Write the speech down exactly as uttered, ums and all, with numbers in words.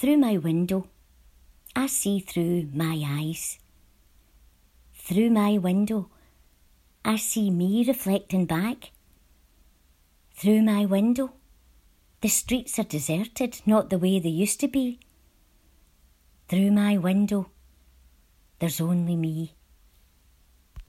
Through my window, I see through my eyes. Through my window, I see me reflecting back. Through my window, the streets are deserted, not the way they used to be. Through my window, there's only me.